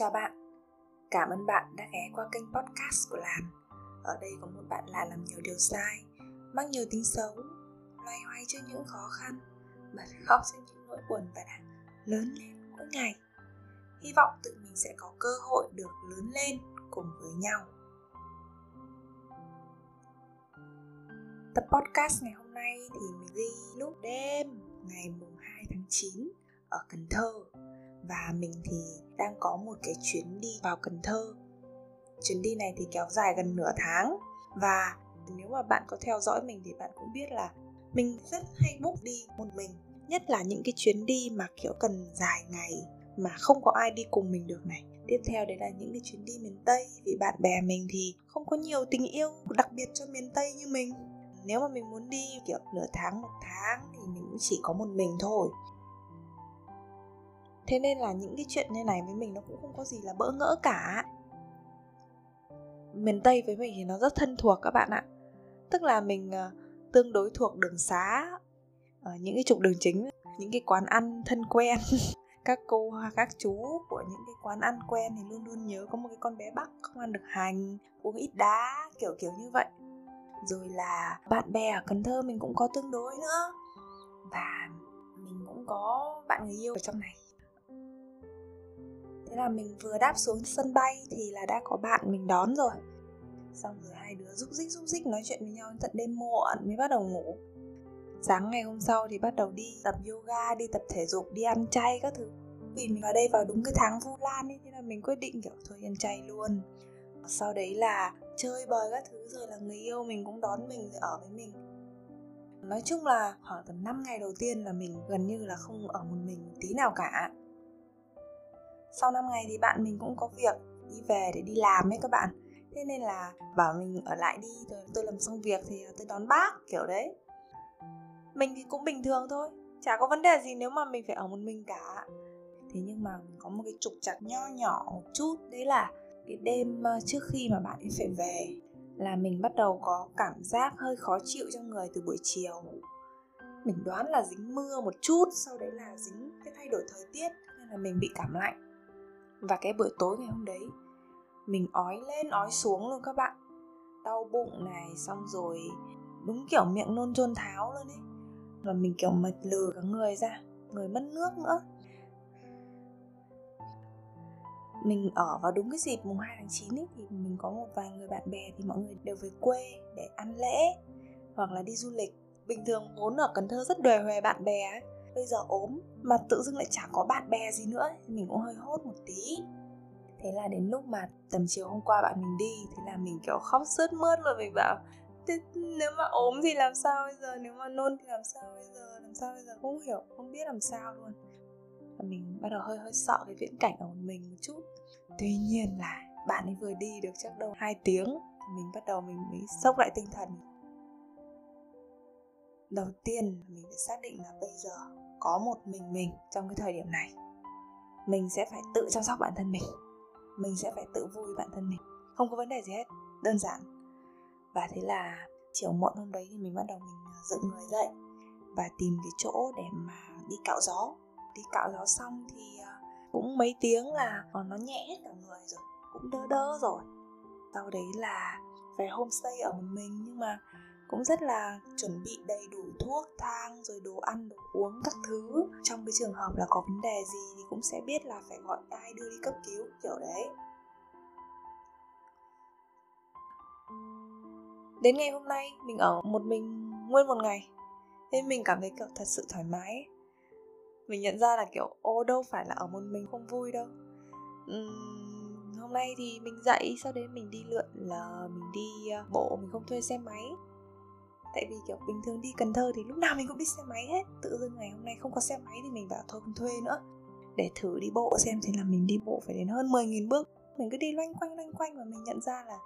Chào bạn, cảm ơn bạn đã ghé qua kênh podcast của Làn. Ở đây có một bạn là làm nhiều điều sai, mang nhiều tính xấu, loay hoay trước những khó khăn, bật khóc trên những nỗi buồn và đang lớn lên mỗi ngày. Hy vọng tự mình sẽ có cơ hội được lớn lên cùng với nhau. Tập podcast ngày hôm nay thì mình ghi lúc đêm ngày 2 tháng 9 ở Cần Thơ. Và mình thì đang có một cái chuyến đi vào Cần Thơ. Chuyến đi này thì kéo dài gần nửa tháng. Và nếu mà bạn có theo dõi mình thì bạn cũng biết là mình rất hay book đi một mình, nhất là những cái chuyến đi mà kiểu cần dài ngày mà không có ai đi cùng mình được này. Tiếp theo đấy là những cái chuyến đi miền Tây, vì bạn bè mình thì không có nhiều tình yêu đặc biệt cho miền Tây như mình. Nếu mà mình muốn đi kiểu nửa tháng, một tháng thì mình cũng chỉ có một mình thôi. Thế nên là những cái chuyện như này với mình nó cũng không có gì là bỡ ngỡ cả. Miền Tây với mình thì nó rất thân thuộc các bạn ạ. Tức là mình tương đối thuộc đường xá, ở những cái trục đường chính, những cái quán ăn thân quen. Các cô, các chú của những cái quán ăn quen thì luôn luôn nhớ có một cái con bé Bắc không ăn được hành, uống ít đá, kiểu kiểu như vậy. Rồi là bạn bè ở Cần Thơ mình cũng có tương đối nữa. Và mình cũng có bạn người yêu ở trong này. Thế là mình vừa đáp xuống sân bay thì là đã có bạn mình đón rồi. Xong rồi hai đứa rúc rích nói chuyện với nhau tận đêm muộn mới bắt đầu ngủ. Sáng ngày hôm sau thì bắt đầu đi tập yoga, đi tập thể dục, đi ăn chay các thứ. Vì mình vào đây vào đúng cái tháng Vu Lan ấy, thế là mình quyết định kiểu thôi ăn chay luôn. Sau đấy là chơi bời các thứ, rồi là người yêu mình cũng đón mình rồi ở với mình. Nói chung là khoảng tầm 5 ngày đầu tiên là mình gần như là không ở một mình tí nào cả. Sau 5 ngày thì bạn mình cũng có việc đi về để đi làm ấy các bạn. Thế nên là bảo mình ở lại đi, rồi tôi làm xong việc thì tôi đón bác kiểu đấy. Mình thì cũng bình thường thôi, chả có vấn đề gì nếu mà mình phải ở một mình cả. Thế nhưng mà có một cái trục trặc nho nhỏ một chút. Đấy là cái đêm trước khi mà bạn ấy phải về là mình bắt đầu có cảm giác hơi khó chịu trong người từ buổi chiều. Mình đoán là dính mưa một chút, sau đấy là dính cái thay đổi thời tiết nên là mình bị cảm lạnh. Và cái buổi tối ngày hôm đấy mình ói lên ói xuống luôn các bạn. Đau bụng này, xong rồi đúng kiểu miệng nôn chôn tháo luôn ấy. Và mình kiểu mệt lừ cả người ra, người mất nước nữa. Mình ở vào đúng cái dịp mùng 2 tháng 9 ấy, thì mình có một vài người bạn bè thì mọi người đều về quê để ăn lễ hoặc là đi du lịch. Bình thường vốn ở Cần Thơ rất đòi hoè bạn bè ấy. Bây giờ ốm mà tự dưng lại chả có bạn bè gì nữa, mình cũng hơi hốt một tí. Thế là đến lúc mà tầm chiều hôm qua bạn mình đi, thế là mình kiểu khóc sướt mướt rồi. Mình bảo nếu mà ốm thì làm sao bây giờ, nếu mà nôn thì làm sao bây giờ, không hiểu, không biết làm sao luôn. Và mình bắt đầu hơi sợ cái viễn cảnh ở mình một chút. Tuy nhiên là bạn ấy vừa đi được chắc đâu 2 tiếng mình bắt đầu mình sốc lại tinh thần. Đầu tiên mình phải xác định là bây giờ có một mình trong cái thời điểm này. Mình sẽ phải tự chăm sóc bản thân mình. Mình sẽ phải tự vui bản thân mình. Không có vấn đề gì hết, đơn giản. Và thế là chiều muộn hôm đấy thì mình bắt đầu mình dựng người dậy và tìm cái chỗ để mà đi cạo gió. Đi cạo gió xong thì cũng mấy tiếng là nó nhẹ hết cả người rồi, cũng đỡ rồi. Sau đấy là về homestay ở một mình, nhưng mà cũng rất là chuẩn bị đầy đủ thuốc thang, rồi đồ ăn, đồ uống, các thứ. Trong cái trường hợp là có vấn đề gì thì cũng sẽ biết là phải gọi ai đưa đi cấp cứu, kiểu đấy. Đến ngày hôm nay, mình ở một mình nguyên một ngày. Thế mình cảm thấy kiểu thật sự thoải mái. Mình nhận ra là kiểu, đâu phải là ở một mình không vui đâu. Hôm nay thì mình dậy, sau đấy mình đi lượn là mình đi bộ, mình không thuê xe máy. Tại vì kiểu bình thường đi Cần Thơ thì lúc nào mình cũng đi xe máy hết. Tự dưng ngày hôm nay không có xe máy thì mình bảo thôi không thuê nữa, để thử đi bộ xem. Thế là mình đi bộ phải đến hơn 10.000 bước. Mình cứ đi loanh quanh và mình nhận ra là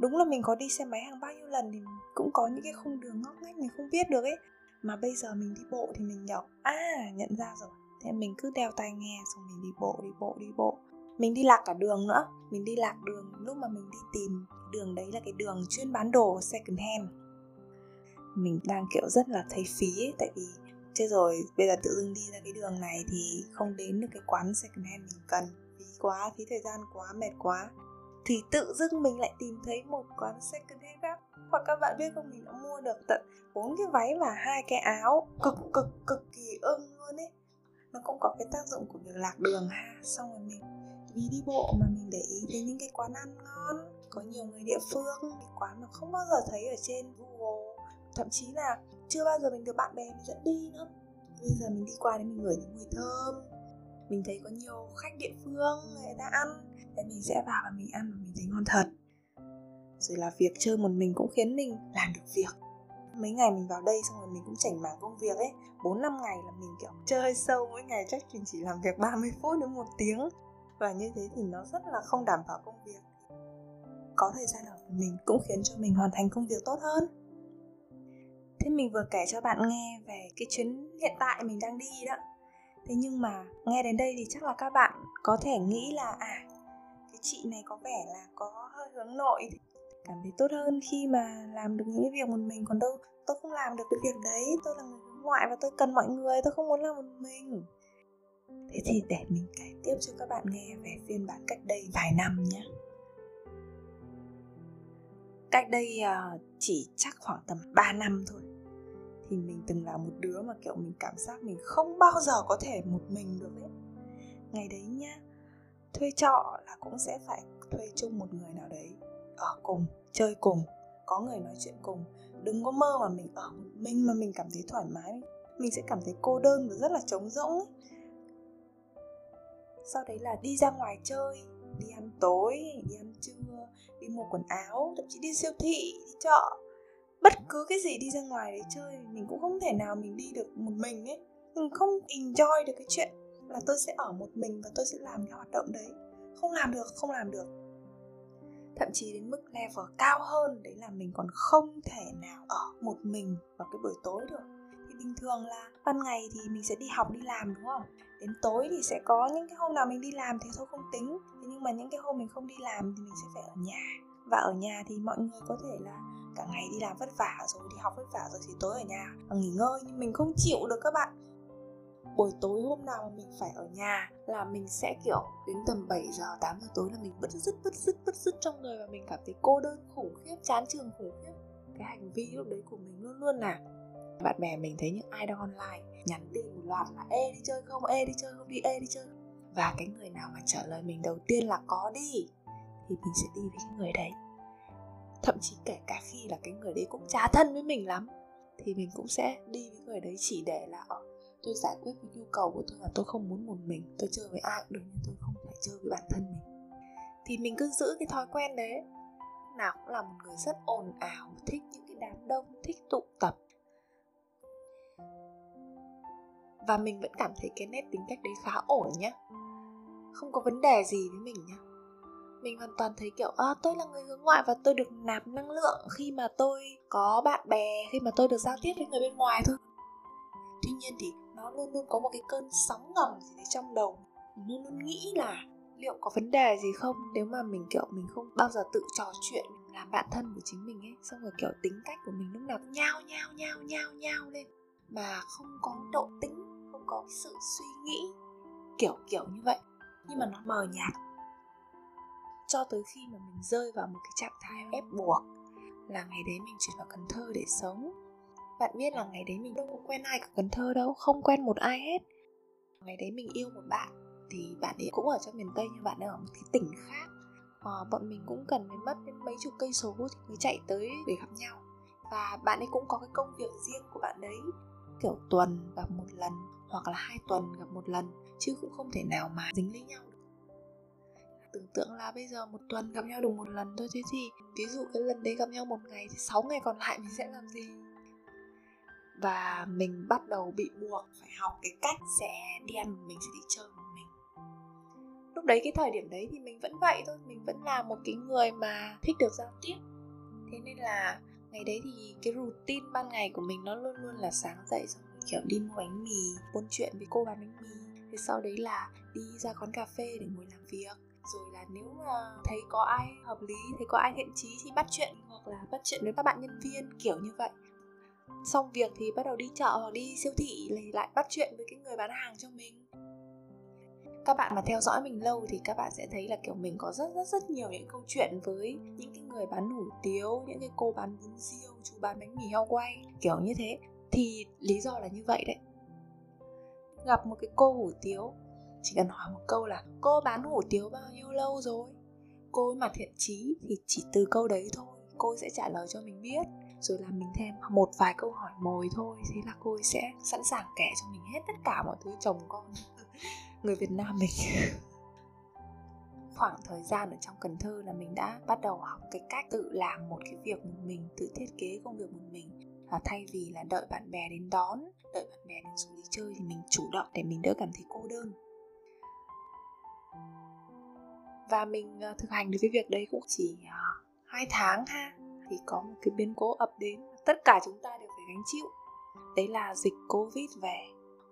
đúng là mình có đi xe máy hàng bao nhiêu lần thì cũng có những cái khung đường ngóc ngách mình không biết được ấy. Mà bây giờ mình đi bộ thì mình nhỏ nhận ra rồi. Thế mình cứ đeo tai nghe xong mình đi bộ. Mình đi lạc cả đường nữa. Mình đi lạc đường lúc mà mình đi tìm đường đấy là cái đường chuyên bán đồ second hand. Mình đang kiểu rất là thấy phí ấy, tại vì chết rồi, bây giờ tự dưng đi ra cái đường này thì không đến được cái quán second hand mình cần. phí quá, phí thời gian quá, mệt quá, thì tự dưng mình lại tìm thấy một quán second hand khác. Hoặc các bạn biết không, mình đã mua được tận 4 cái váy và 2 cái áo cực kỳ ưng luôn ấy. Nó cũng có cái tác dụng của việc lạc đường ha. Xong rồi mình vì đi bộ mà mình để ý đến những cái quán ăn ngon, có nhiều người địa phương, cái quán mà không bao giờ thấy ở trên Google, thậm chí là chưa bao giờ mình được bạn bè mình dẫn đi nữa. Bây giờ mình đi qua đấy mình ngửi những mùi thơm, mình thấy có nhiều khách địa phương người ta ăn, thế mình sẽ vào và mình ăn và mình thấy ngon thật. Rồi là việc chơi một mình cũng khiến mình làm được việc. Mấy ngày mình vào đây xong rồi mình cũng chảnh mảng công việc ấy, 4-5 ngày là mình kiểu chơi sâu, mỗi ngày chắc mình chỉ làm việc 30 phút đến 1 tiếng. Và như thế thì nó rất là không đảm bảo công việc. Có thời gian ở mình cũng khiến cho mình hoàn thành công việc tốt hơn. Thế mình vừa kể cho bạn nghe về cái chuyến hiện tại mình đang đi đó. Thế nhưng mà nghe đến đây thì chắc là các bạn có thể nghĩ là cái chị này có vẻ là có hơi hướng nội, cảm thấy tốt hơn khi mà làm được những cái việc một mình. Còn đâu, tôi không làm được cái việc đấy, tôi là người hướng ngoại và tôi cần mọi người, tôi không muốn làm một mình. Thế thì để mình kể tiếp cho các bạn nghe về phiên bản cách đây vài năm nhé. Cách đây chỉ chắc khoảng tầm 3 năm thôi, thì mình từng là một đứa mà kiểu mình cảm giác mình không bao giờ có thể một mình được ấy. Ngày đấy nhá, thuê trọ là cũng sẽ phải thuê chung một người nào đấy, ở cùng, chơi cùng, có người nói chuyện cùng. Đừng có mơ mà mình ở một mình mà mình cảm thấy thoải mái, mình sẽ cảm thấy cô đơn và rất là trống rỗng ấy. Sau đấy là đi ra ngoài chơi, đi ăn tối, đi ăn trưa, đi mua quần áo, thậm chí đi siêu thị, đi chợ. Bất cứ cái gì đi ra ngoài đấy chơi, mình cũng không thể nào mình đi được một mình ấy. Mình không enjoy được cái chuyện là tôi sẽ ở một mình và tôi sẽ làm cái hoạt động đấy. Không làm được. Thậm chí đến mức level cao hơn, đấy là mình còn không thể nào ở một mình vào cái buổi tối được. Bình thường là ban ngày thì mình sẽ đi học đi làm đúng không? Đến tối thì sẽ có những cái hôm nào mình đi làm thì thôi không tính. Thế nhưng mà những cái hôm mình không đi làm thì mình sẽ phải ở nhà. Và ở nhà thì mọi người có thể là cả ngày đi làm vất vả rồi, đi học vất vả rồi thì tối ở nhà và nghỉ ngơi. Nhưng mình không chịu được các bạn. Buổi tối hôm nào mà mình phải ở nhà là mình sẽ kiểu đến tầm 7 giờ, 8 giờ tối là mình bứt rứt trong người. Và mình cảm thấy cô đơn khủng khiếp, chán trường khủng khiếp. Cái hành vi lúc đấy của mình luôn luôn là bạn bè mình thấy những ai đang online nhắn tin một loạt là ê đi chơi không, ê đi chơi không, đi ê đi chơi. Và cái người nào mà trả lời mình đầu tiên là có đi thì mình sẽ đi với cái người đấy. Thậm chí kể cả khi là cái người đấy cũng chả thân với mình lắm thì mình cũng sẽ đi với người đấy chỉ để là tôi giải quyết cái nhu cầu của tôi là tôi không muốn một mình, tôi chơi với ai cũng được nhưng tôi không phải chơi với bản thân mình. Thì mình cứ giữ cái thói quen đấy. Nào cũng là một người rất ồn ào, thích những cái đám đông, thích tụ tập. Và mình vẫn cảm thấy cái nét tính cách đấy khá ổn nhá, không có vấn đề gì với mình nhá. Mình hoàn toàn thấy kiểu tôi là người hướng ngoại và tôi được nạp năng lượng khi mà tôi có bạn bè, khi mà tôi được giao tiếp với người bên ngoài thôi. Tuy nhiên thì nó luôn luôn có một cái cơn sóng ngầm gì đấy trong đầu. Mình luôn luôn nghĩ là liệu có vấn đề gì không nếu mà mình kiểu mình không bao giờ tự trò chuyện, làm bạn thân của chính mình ấy. Xong rồi kiểu tính cách của mình lúc nào cũng nhao nhao lên mà không có độ tĩnh, không có sự suy nghĩ kiểu như vậy, nhưng mà nó mờ nhạt. Cho tới khi mà mình rơi vào một cái trạng thái ép buộc là ngày đấy mình chuyển vào Cần Thơ để sống. Bạn biết là ngày đấy mình đâu có quen ai cả Cần Thơ đâu, không quen một ai hết. Ngày đấy mình yêu một bạn thì bạn ấy cũng ở trong miền Tây nhưng bạn ấy ở một cái tỉnh khác. Bọn mình cũng cần phải mất đến mấy chục cây số thì mới chạy tới để gặp nhau. Và bạn ấy cũng có cái công việc riêng của bạn đấy, kiểu tuần gặp một lần hoặc là 2 tuần gặp một lần, chứ cũng không thể nào mà dính lấy nhau được. Tưởng tượng là bây giờ 1 tuần gặp nhau được 1 lần thôi, thế thì ví dụ cái lần đấy gặp nhau 1 ngày thì 6 ngày còn lại mình sẽ làm gì? Và mình bắt đầu bị buộc phải học cái cách sẽ đi ăn một mình, sẽ đi chơi một mình. Lúc đấy cái thời điểm đấy thì mình vẫn vậy thôi, mình vẫn là một cái người mà thích được giao tiếp. Thế nên là ngày đấy thì cái routine ban ngày của mình nó luôn luôn là sáng dậy xong rồi kiểu đi mua bánh mì, buôn chuyện với cô bán bánh mì. Thế sau đấy là đi ra quán cà phê để ngồi làm việc. Rồi là nếu mà thấy có ai hợp lý, thấy có ai thiện chí thì bắt chuyện, hoặc là bắt chuyện với các bạn nhân viên kiểu như vậy. Xong việc thì bắt đầu đi chợ hoặc đi siêu thị lại bắt chuyện với cái người bán hàng cho mình. Các bạn mà theo dõi mình lâu thì các bạn sẽ thấy là kiểu mình có rất nhiều những câu chuyện với những cái người bán hủ tiếu, những cái cô bán bún riêu, chú bán bánh mì heo quay, kiểu như thế. Thì lý do là như vậy đấy. Gặp một cái cô hủ tiếu, chỉ cần hỏi một câu là cô bán hủ tiếu bao nhiêu lâu rồi? Cô mà thiện chí thì chỉ từ câu đấy thôi, cô sẽ trả lời cho mình biết. Rồi làm mình thêm một vài câu hỏi mồi thôi, thế là cô sẽ sẵn sàng kể cho mình hết tất cả mọi thứ chồng con người Việt Nam mình. Khoảng thời gian ở trong Cần Thơ là mình đã bắt đầu học cái cách tự làm một cái việc một mình, tự thiết kế công việc một mình. Và thay vì là đợi bạn bè đến đón, đợi bạn bè đến rủ đi chơi thì mình chủ động để mình đỡ cảm thấy cô đơn. Và mình thực hành được cái việc đấy cũng chỉ 2 tháng ha, thì có một cái biến cố ập đến, tất cả chúng ta đều phải gánh chịu. Đấy là dịch Covid về.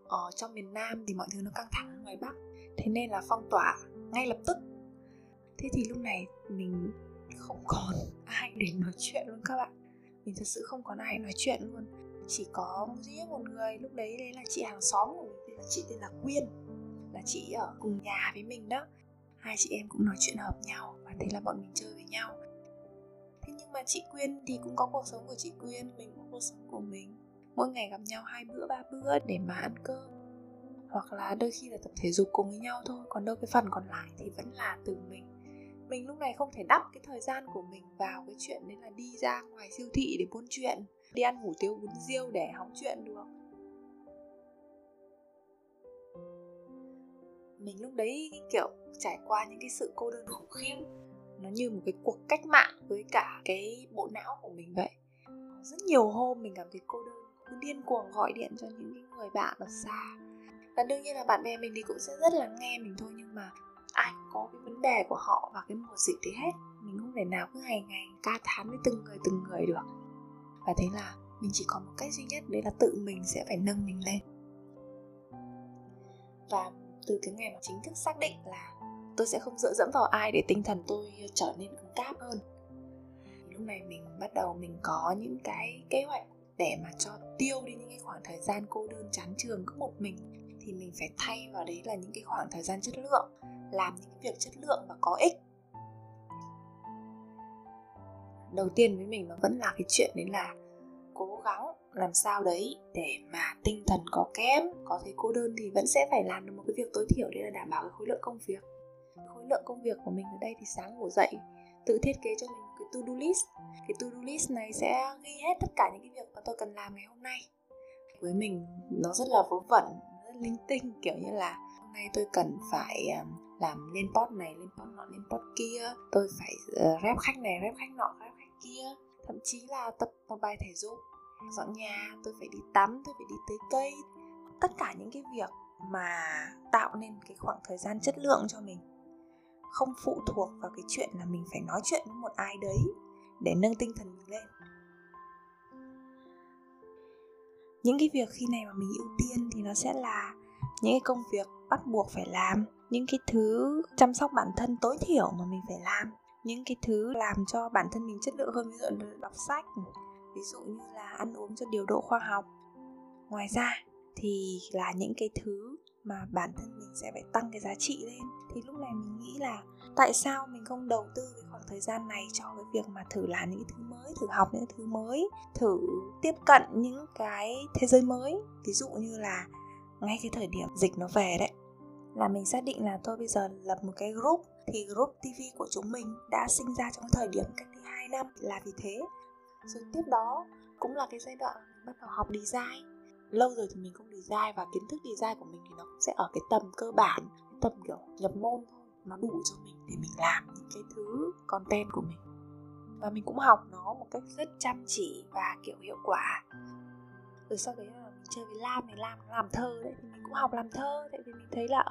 Ở trong miền Nam thì mọi thứ nó căng thẳng hơn ngoài Bắc, thế nên là phong tỏa ngay lập tức. Thế thì lúc này mình không còn ai để nói chuyện luôn các bạn. Mình thật sự không còn ai nói chuyện luôn. Chỉ có duy nhất một người lúc đấy, đấy là chị hàng xóm của mình, chị tên là Quyên, là chị ở cùng nhà với mình đó. Hai chị em cũng nói chuyện hợp nhau và thế là bọn mình chơi với nhau. Thế nhưng mà chị Quyên thì cũng có cuộc sống của chị Quyên, mình cũng có cuộc sống của mình. Mỗi ngày gặp nhau 2 bữa 3 bữa để mà ăn cơm, hoặc là đôi khi là tập thể dục cùng với nhau thôi. Còn đâu cái phần còn lại thì vẫn là từ mình. Mình lúc này không thể đắp cái thời gian của mình vào cái chuyện đấy là đi ra ngoài siêu thị để buôn chuyện, đi ăn hủ tiếu bún riêu để hóng chuyện được. Mình lúc đấy kiểu trải qua những cái sự cô đơn khủng khiếp. Nó như một cái cuộc cách mạng với cả cái bộ não của mình vậy. Rất nhiều hôm mình cảm thấy cô đơn, cứ điên cuồng gọi điện cho những người bạn ở xa. Và đương nhiên là bạn bè mình thì cũng sẽ rất lắng nghe mình thôi, nhưng mà ai cũng có cái vấn đề của họ và cái mùa dịch thì hết. Mình không thể nào cứ ngày ngày ca thán với từng người được. Và thế là mình chỉ còn một cách duy nhất, đấy là tự mình sẽ phải nâng mình lên. Và từ cái ngày mà chính thức xác định là tôi sẽ không dựa dẫm vào ai để tinh thần tôi trở nên cứng cáp hơn, lúc này mình bắt đầu mình có những cái kế hoạch để mà cho tiêu đi những cái khoảng thời gian cô đơn chán trường cứ một mình. Thì mình phải thay vào đấy là những cái khoảng thời gian chất lượng, làm những cái việc chất lượng và có ích. Đầu tiên với mình nó vẫn là cái chuyện đấy là cố gắng làm sao đấy để mà tinh thần có kém, có thấy cô đơn thì vẫn sẽ phải làm được một cái việc tối thiểu, đấy là đảm bảo cái khối lượng công việc. Khối lượng công việc của mình ở đây thì sáng ngủ dậy tự thiết kế cho mình cái to-do list. Cái to-do list này sẽ ghi hết tất cả những cái việc mà tôi cần làm ngày hôm nay. Với mình nó rất là vớ vẩn, rất linh tinh, kiểu như là hôm nay tôi cần phải làm lên post này, lên post nọ, lên post kia. Tôi phải rep khách này, rep khách nọ, rep khách kia. Thậm chí là tập một bài thể dục, dọn nhà, tôi phải đi tắm, tôi phải đi tưới cây. Tất cả những cái việc mà tạo nên cái khoảng thời gian chất lượng cho mình, không phụ thuộc vào cái chuyện là mình phải nói chuyện với một ai đấy để nâng tinh thần mình lên. Những cái việc khi này mà mình ưu tiên thì nó sẽ là những cái công việc bắt buộc phải làm, những cái thứ chăm sóc bản thân tối thiểu mà mình phải làm, những cái thứ làm cho bản thân mình chất lượng hơn, ví dụ là đọc sách, ví dụ như là ăn uống cho điều độ khoa học. Ngoài ra thì là những cái thứ mà bản thân mình sẽ phải tăng cái giá trị lên. Thì lúc này mình nghĩ là tại sao mình không đầu tư cái khoảng thời gian này cho cái việc mà thử làm những thứ mới, thử học những thứ mới, thử tiếp cận những cái thế giới mới. Ví dụ như là ngay cái thời điểm dịch nó về đấy, là mình xác định là thôi bây giờ lập một cái group. Thì group TV của chúng mình đã sinh ra trong thời điểm cách đây 2 năm là vì thế. Rồi tiếp đó cũng là cái giai đoạn mình bắt đầu học design. Lâu rồi thì mình không design, và kiến thức design của mình thì nó cũng sẽ ở cái tầm cơ bản, tầm kiểu nhập môn thôi. Nó đủ cho mình để mình làm những cái thứ content của mình. Và mình cũng học nó một cách rất chăm chỉ và kiểu hiệu quả. Rồi sau đấy là mình chơi với Lam này, Lam làm thơ đấy, thì mình cũng học làm thơ. Tại vì mình thấy là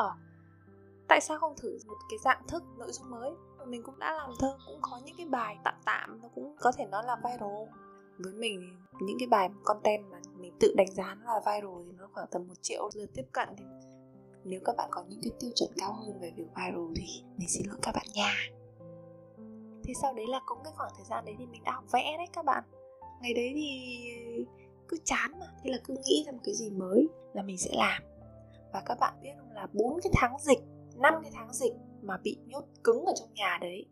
tại sao không thử một cái dạng thức nội dung mới. Và mình cũng đã làm thơ, cũng có những cái bài tạm, nó cũng có thể nó là viral. Với mình, những cái bài content mà mình tự đánh giá nó là viral thì nó khoảng tầm 1 triệu lượt tiếp cận. Thì nếu các bạn có những cái tiêu chuẩn cao hơn về việc viral thì mình xin lỗi các bạn nha. Thế sau đấy là cũng cái khoảng thời gian đấy thì mình đã học vẽ đấy các bạn. Ngày đấy thì cứ chán mà, thế là cứ nghĩ ra một cái gì mới là mình sẽ làm. Và các bạn biết không, là 4 cái tháng dịch 5 cái tháng dịch mà bị nhốt cứng ở trong nhà đấy,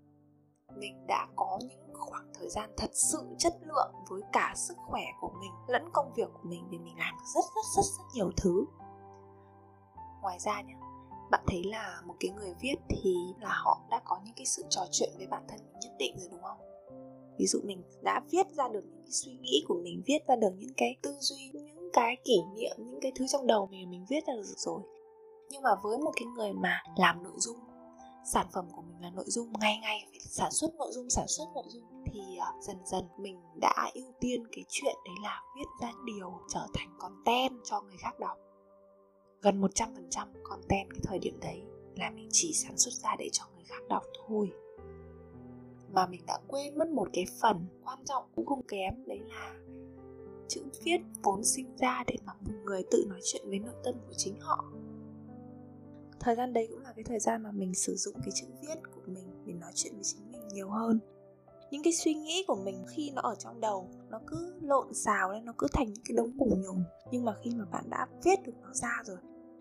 mình đã có những khoảng thời gian thật sự chất lượng với cả sức khỏe của mình lẫn công việc của mình, vì mình làm rất nhiều thứ. Ngoài ra nhá, bạn thấy là một cái người viết thì là họ đã có những cái sự trò chuyện với bản thân mình nhất định rồi đúng không? Ví dụ mình đã viết ra được những cái suy nghĩ của mình, viết ra được những cái tư duy, những cái kỷ niệm, những cái thứ trong đầu mình viết ra được rồi. Nhưng mà với một cái người mà làm nội dung, sản phẩm của mình là nội dung, ngày phải sản xuất nội dung thì dần dần mình đã ưu tiên cái chuyện đấy là viết ra điều trở thành content cho người khác đọc. Gần 100% content cái thời điểm đấy là mình chỉ sản xuất ra để cho người khác đọc thôi. Mà mình đã quên mất một cái phần quan trọng cũng không kém, đấy là chữ viết vốn sinh ra để mà một người tự nói chuyện với nội tâm của chính họ. Thời gian đấy cũng là cái thời gian mà mình sử dụng cái chữ viết của mình để nói chuyện với chính mình nhiều hơn. Những cái suy nghĩ của mình khi nó ở trong đầu, nó cứ lộn xào lên, nó cứ thành những cái đống bùng nhùng. Nhưng mà khi mà bạn đã viết được nó ra rồi,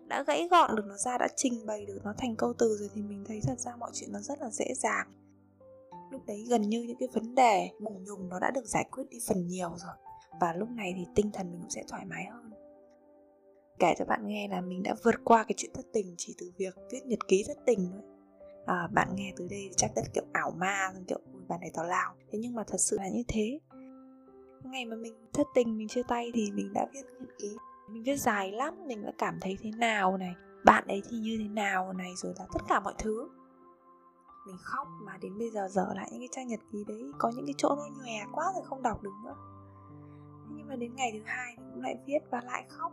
đã gãy gọn được nó ra, đã trình bày được nó thành câu từ rồi, thì mình thấy thật ra mọi chuyện nó rất là dễ dàng. Lúc đấy gần như những cái vấn đề bùng nhùng nó đã được giải quyết đi phần nhiều rồi. Và lúc này thì tinh thần mình cũng sẽ thoải mái hơn. Kể cho bạn nghe là mình đã vượt qua cái chuyện thất tình chỉ từ việc viết nhật ký thất tình thôi. Bạn nghe từ đây chắc tất kiểu ảo ma, kiểu bạn này tào lao. Thế nhưng mà thật sự là như thế. Ngày mà mình thất tình, mình chia tay thì mình đã viết nhật ký. Mình viết dài lắm, mình đã cảm thấy thế nào này, bạn ấy thì như thế nào này, rồi là tất cả mọi thứ. Mình khóc mà đến bây giờ dở lại những cái trang nhật ký đấy, có những cái chỗ nó nhòe quá rồi không đọc được nữa. Nhưng mà đến ngày thứ hai mình cũng lại viết và lại khóc.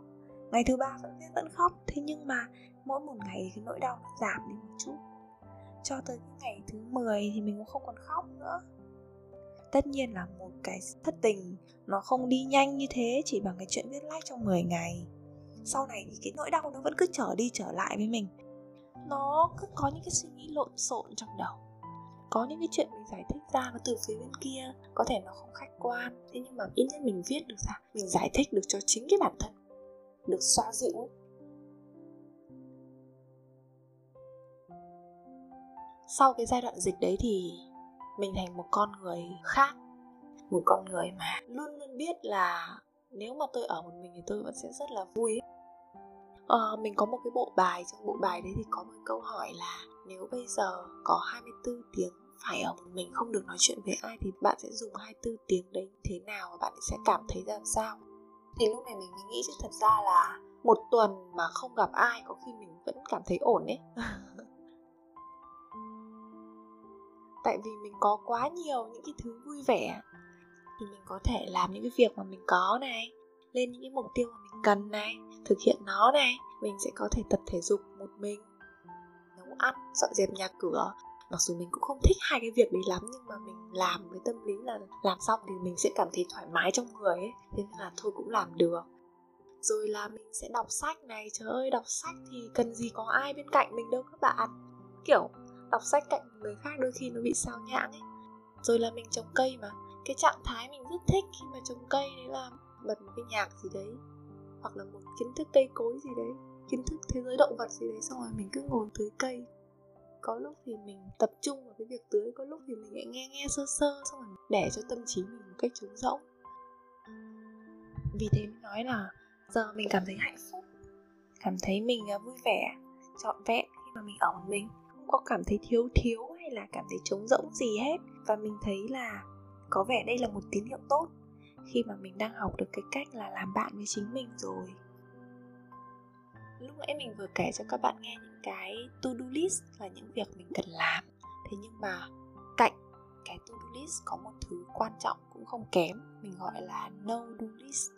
Ngày thứ ba vẫn viết vẫn khóc. Thế nhưng mà mỗi một ngày cái nỗi đau nó giảm đi một chút. Cho tới cái ngày thứ 10 thì mình cũng không còn khóc nữa. Tất nhiên là một cái thất tình nó không đi nhanh như thế chỉ bằng cái chuyện viết lách trong 10 ngày. Sau này thì cái nỗi đau nó vẫn cứ trở đi trở lại với mình. Nó cứ có những cái suy nghĩ lộn xộn trong đầu. Có những cái chuyện mình giải thích ra nó từ phía bên kia, có thể nó không khách quan. Thế nhưng mà ít nhất mình viết được ra, mình giải thích được cho chính cái bản thân, được xoa dịu. Sau cái giai đoạn dịch đấy thì mình thành một con người khác. Một con người mà luôn luôn biết là nếu mà tôi ở một mình thì tôi vẫn sẽ rất là vui. Mình có một cái bộ bài, trong bộ bài đấy thì có một câu hỏi là nếu bây giờ có 24 tiếng phải ở một mình, không được nói chuyện với ai, thì bạn sẽ dùng 24 tiếng đấy như thế nào và bạn sẽ cảm thấy ra sao? Thì lúc này mình mới nghĩ chứ thật ra là một tuần mà không gặp ai có khi mình vẫn cảm thấy ổn ấy. Tại vì mình có quá nhiều những cái thứ vui vẻ, thì mình có thể làm những cái việc mà mình có này, lên những cái mục tiêu mà mình cần này, thực hiện nó này. Mình sẽ có thể tập thể dục một mình, nấu ăn, dọn dẹp nhà cửa. Mặc dù mình cũng không thích hai cái việc đấy lắm, nhưng mà mình làm với tâm lý là làm xong thì mình sẽ cảm thấy thoải mái trong người ấy. Thế nên là thôi cũng làm được. Rồi là mình sẽ đọc sách này. Trời ơi, đọc sách thì cần gì có ai bên cạnh mình đâu các bạn. Kiểu đọc sách cạnh người khác đôi khi nó bị sao nhãng ấy. Rồi là mình trồng cây mà. Cái trạng thái mình rất thích khi mà trồng cây đấy là bật một cái nhạc gì đấy, hoặc là một kiến thức cây cối gì đấy, kiến thức thế giới động vật gì đấy, xong rồi mình cứ ngồi tưới cây. Có lúc thì mình tập trung vào cái việc tưới, có lúc thì mình lại nghe sơ, xong rồi để cho tâm trí mình một cách trống rỗng. Vì thế mình nói là giờ mình cảm thấy hạnh phúc, cảm thấy mình vui vẻ, trọn vẹn khi mà mình ở một mình. Không có cảm thấy thiếu hay là cảm thấy trống rỗng gì hết. Và mình thấy là có vẻ đây là một tín hiệu tốt khi mà mình đang học được cái cách là làm bạn với chính mình rồi. Lúc nãy mình vừa kể cho các bạn nghe những cái to-do list là những việc mình cần làm. Thế nhưng mà cạnh cái to-do list có một thứ quan trọng cũng không kém, mình gọi là no-do list.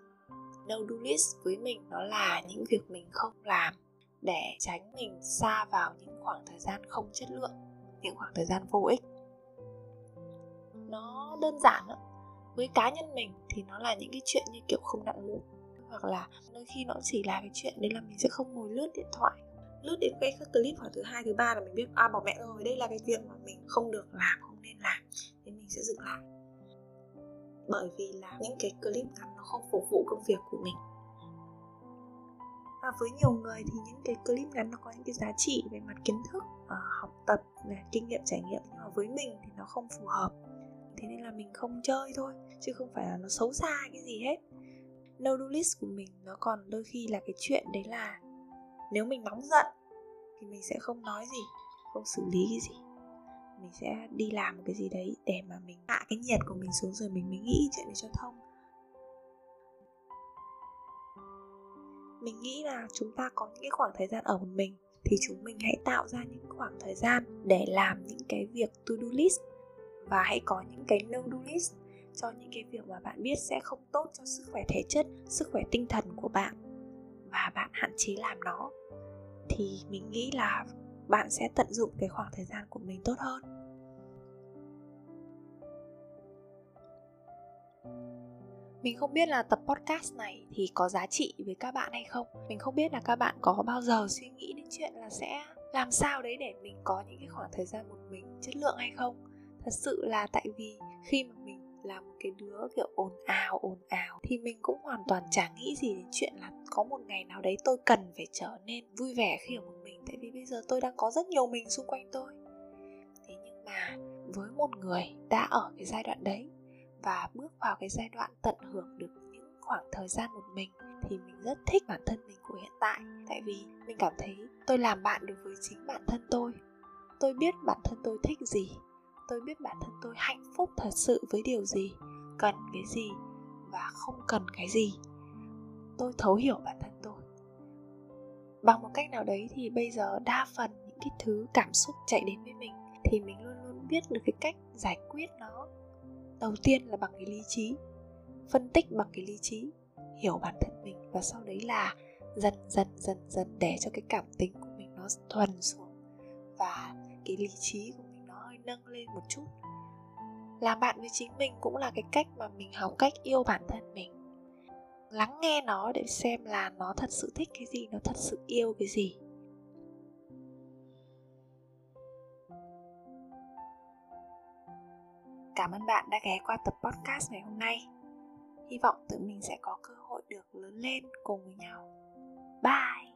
No-do list với mình nó là những việc mình không làm, để tránh mình sa vào những khoảng thời gian không chất lượng, những khoảng thời gian vô ích. Nó đơn giản lắm. Với cá nhân mình thì nó là những cái chuyện như kiểu không nặng mụn, hoặc là đôi khi nó chỉ là cái chuyện đấy là mình sẽ không ngồi lướt điện thoại, lướt đến cái clip khoảng thứ 2, thứ 3 là mình biết bỏ mẹ rồi, đây là cái việc mà mình không được làm, không nên làm, thì mình sẽ dừng lại. Bởi vì là những cái clip ngắn nó không phục vụ công việc của mình. Và với nhiều người thì những cái clip ngắn nó có những cái giá trị về mặt kiến thức, học tập, về kinh nghiệm, trải nghiệm, nhưng mà với mình thì nó không phù hợp. Thế nên là mình không chơi thôi, chứ không phải là nó xấu xa cái gì hết. No-do list của mình nó còn đôi khi là cái chuyện đấy là nếu mình nóng giận thì mình sẽ không nói gì, không xử lý cái gì, mình sẽ đi làm một cái gì đấy để mà mình hạ cái nhiệt của mình xuống rồi mình mới nghĩ chuyện này cho thông. Mình nghĩ là chúng ta có những cái khoảng thời gian ở một mình thì chúng mình hãy tạo ra những khoảng thời gian để làm những cái việc to-do list, và hãy có những cái no-do list cho những cái việc mà bạn biết sẽ không tốt cho sức khỏe thể chất, sức khỏe tinh thần của bạn, và bạn hạn chế làm nó. Thì mình nghĩ là bạn sẽ tận dụng cái khoảng thời gian của mình tốt hơn. Mình không biết là tập podcast này thì có giá trị với các bạn hay không. Mình không biết là các bạn có bao giờ suy nghĩ đến chuyện là sẽ làm sao đấy để mình có những cái khoảng thời gian một mình chất lượng hay không. Thật sự là tại vì khi mà mình là một cái đứa kiểu ồn ào thì mình cũng hoàn toàn chả nghĩ gì đến chuyện là có một ngày nào đấy tôi cần phải trở nên vui vẻ khi ở một mình, tại vì bây giờ tôi đang có rất nhiều mình xung quanh tôi. Thế nhưng mà với một người đã ở cái giai đoạn đấy và bước vào cái giai đoạn tận hưởng được những khoảng thời gian một mình thì mình rất thích bản thân mình của hiện tại, tại vì mình cảm thấy tôi làm bạn được với chính bản thân tôi. Tôi biết bản thân tôi thích gì, tôi biết bản thân tôi hạnh phúc thật sự với điều gì, cần cái gì và không cần cái gì. Tôi thấu hiểu bản thân tôi. Bằng một cách nào đấy thì bây giờ đa phần những cái thứ cảm xúc chạy đến với mình thì mình luôn luôn biết được cái cách giải quyết nó. Đầu tiên là bằng cái lý trí, phân tích bằng cái lý trí, hiểu bản thân mình, và sau đấy là dần dần để cho cái cảm tính của mình nó thuần xuống và cái lý trí của mình nó hơi nâng lên một chút. Làm bạn với chính mình cũng là cái cách mà mình học cách yêu bản thân mình. Lắng nghe nó để xem là nó thật sự thích cái gì, nó thật sự yêu cái gì. Cảm ơn bạn đã ghé qua tập podcast ngày hôm nay. Hy vọng tụi mình sẽ có cơ hội được lớn lên cùng với nhau. Bye!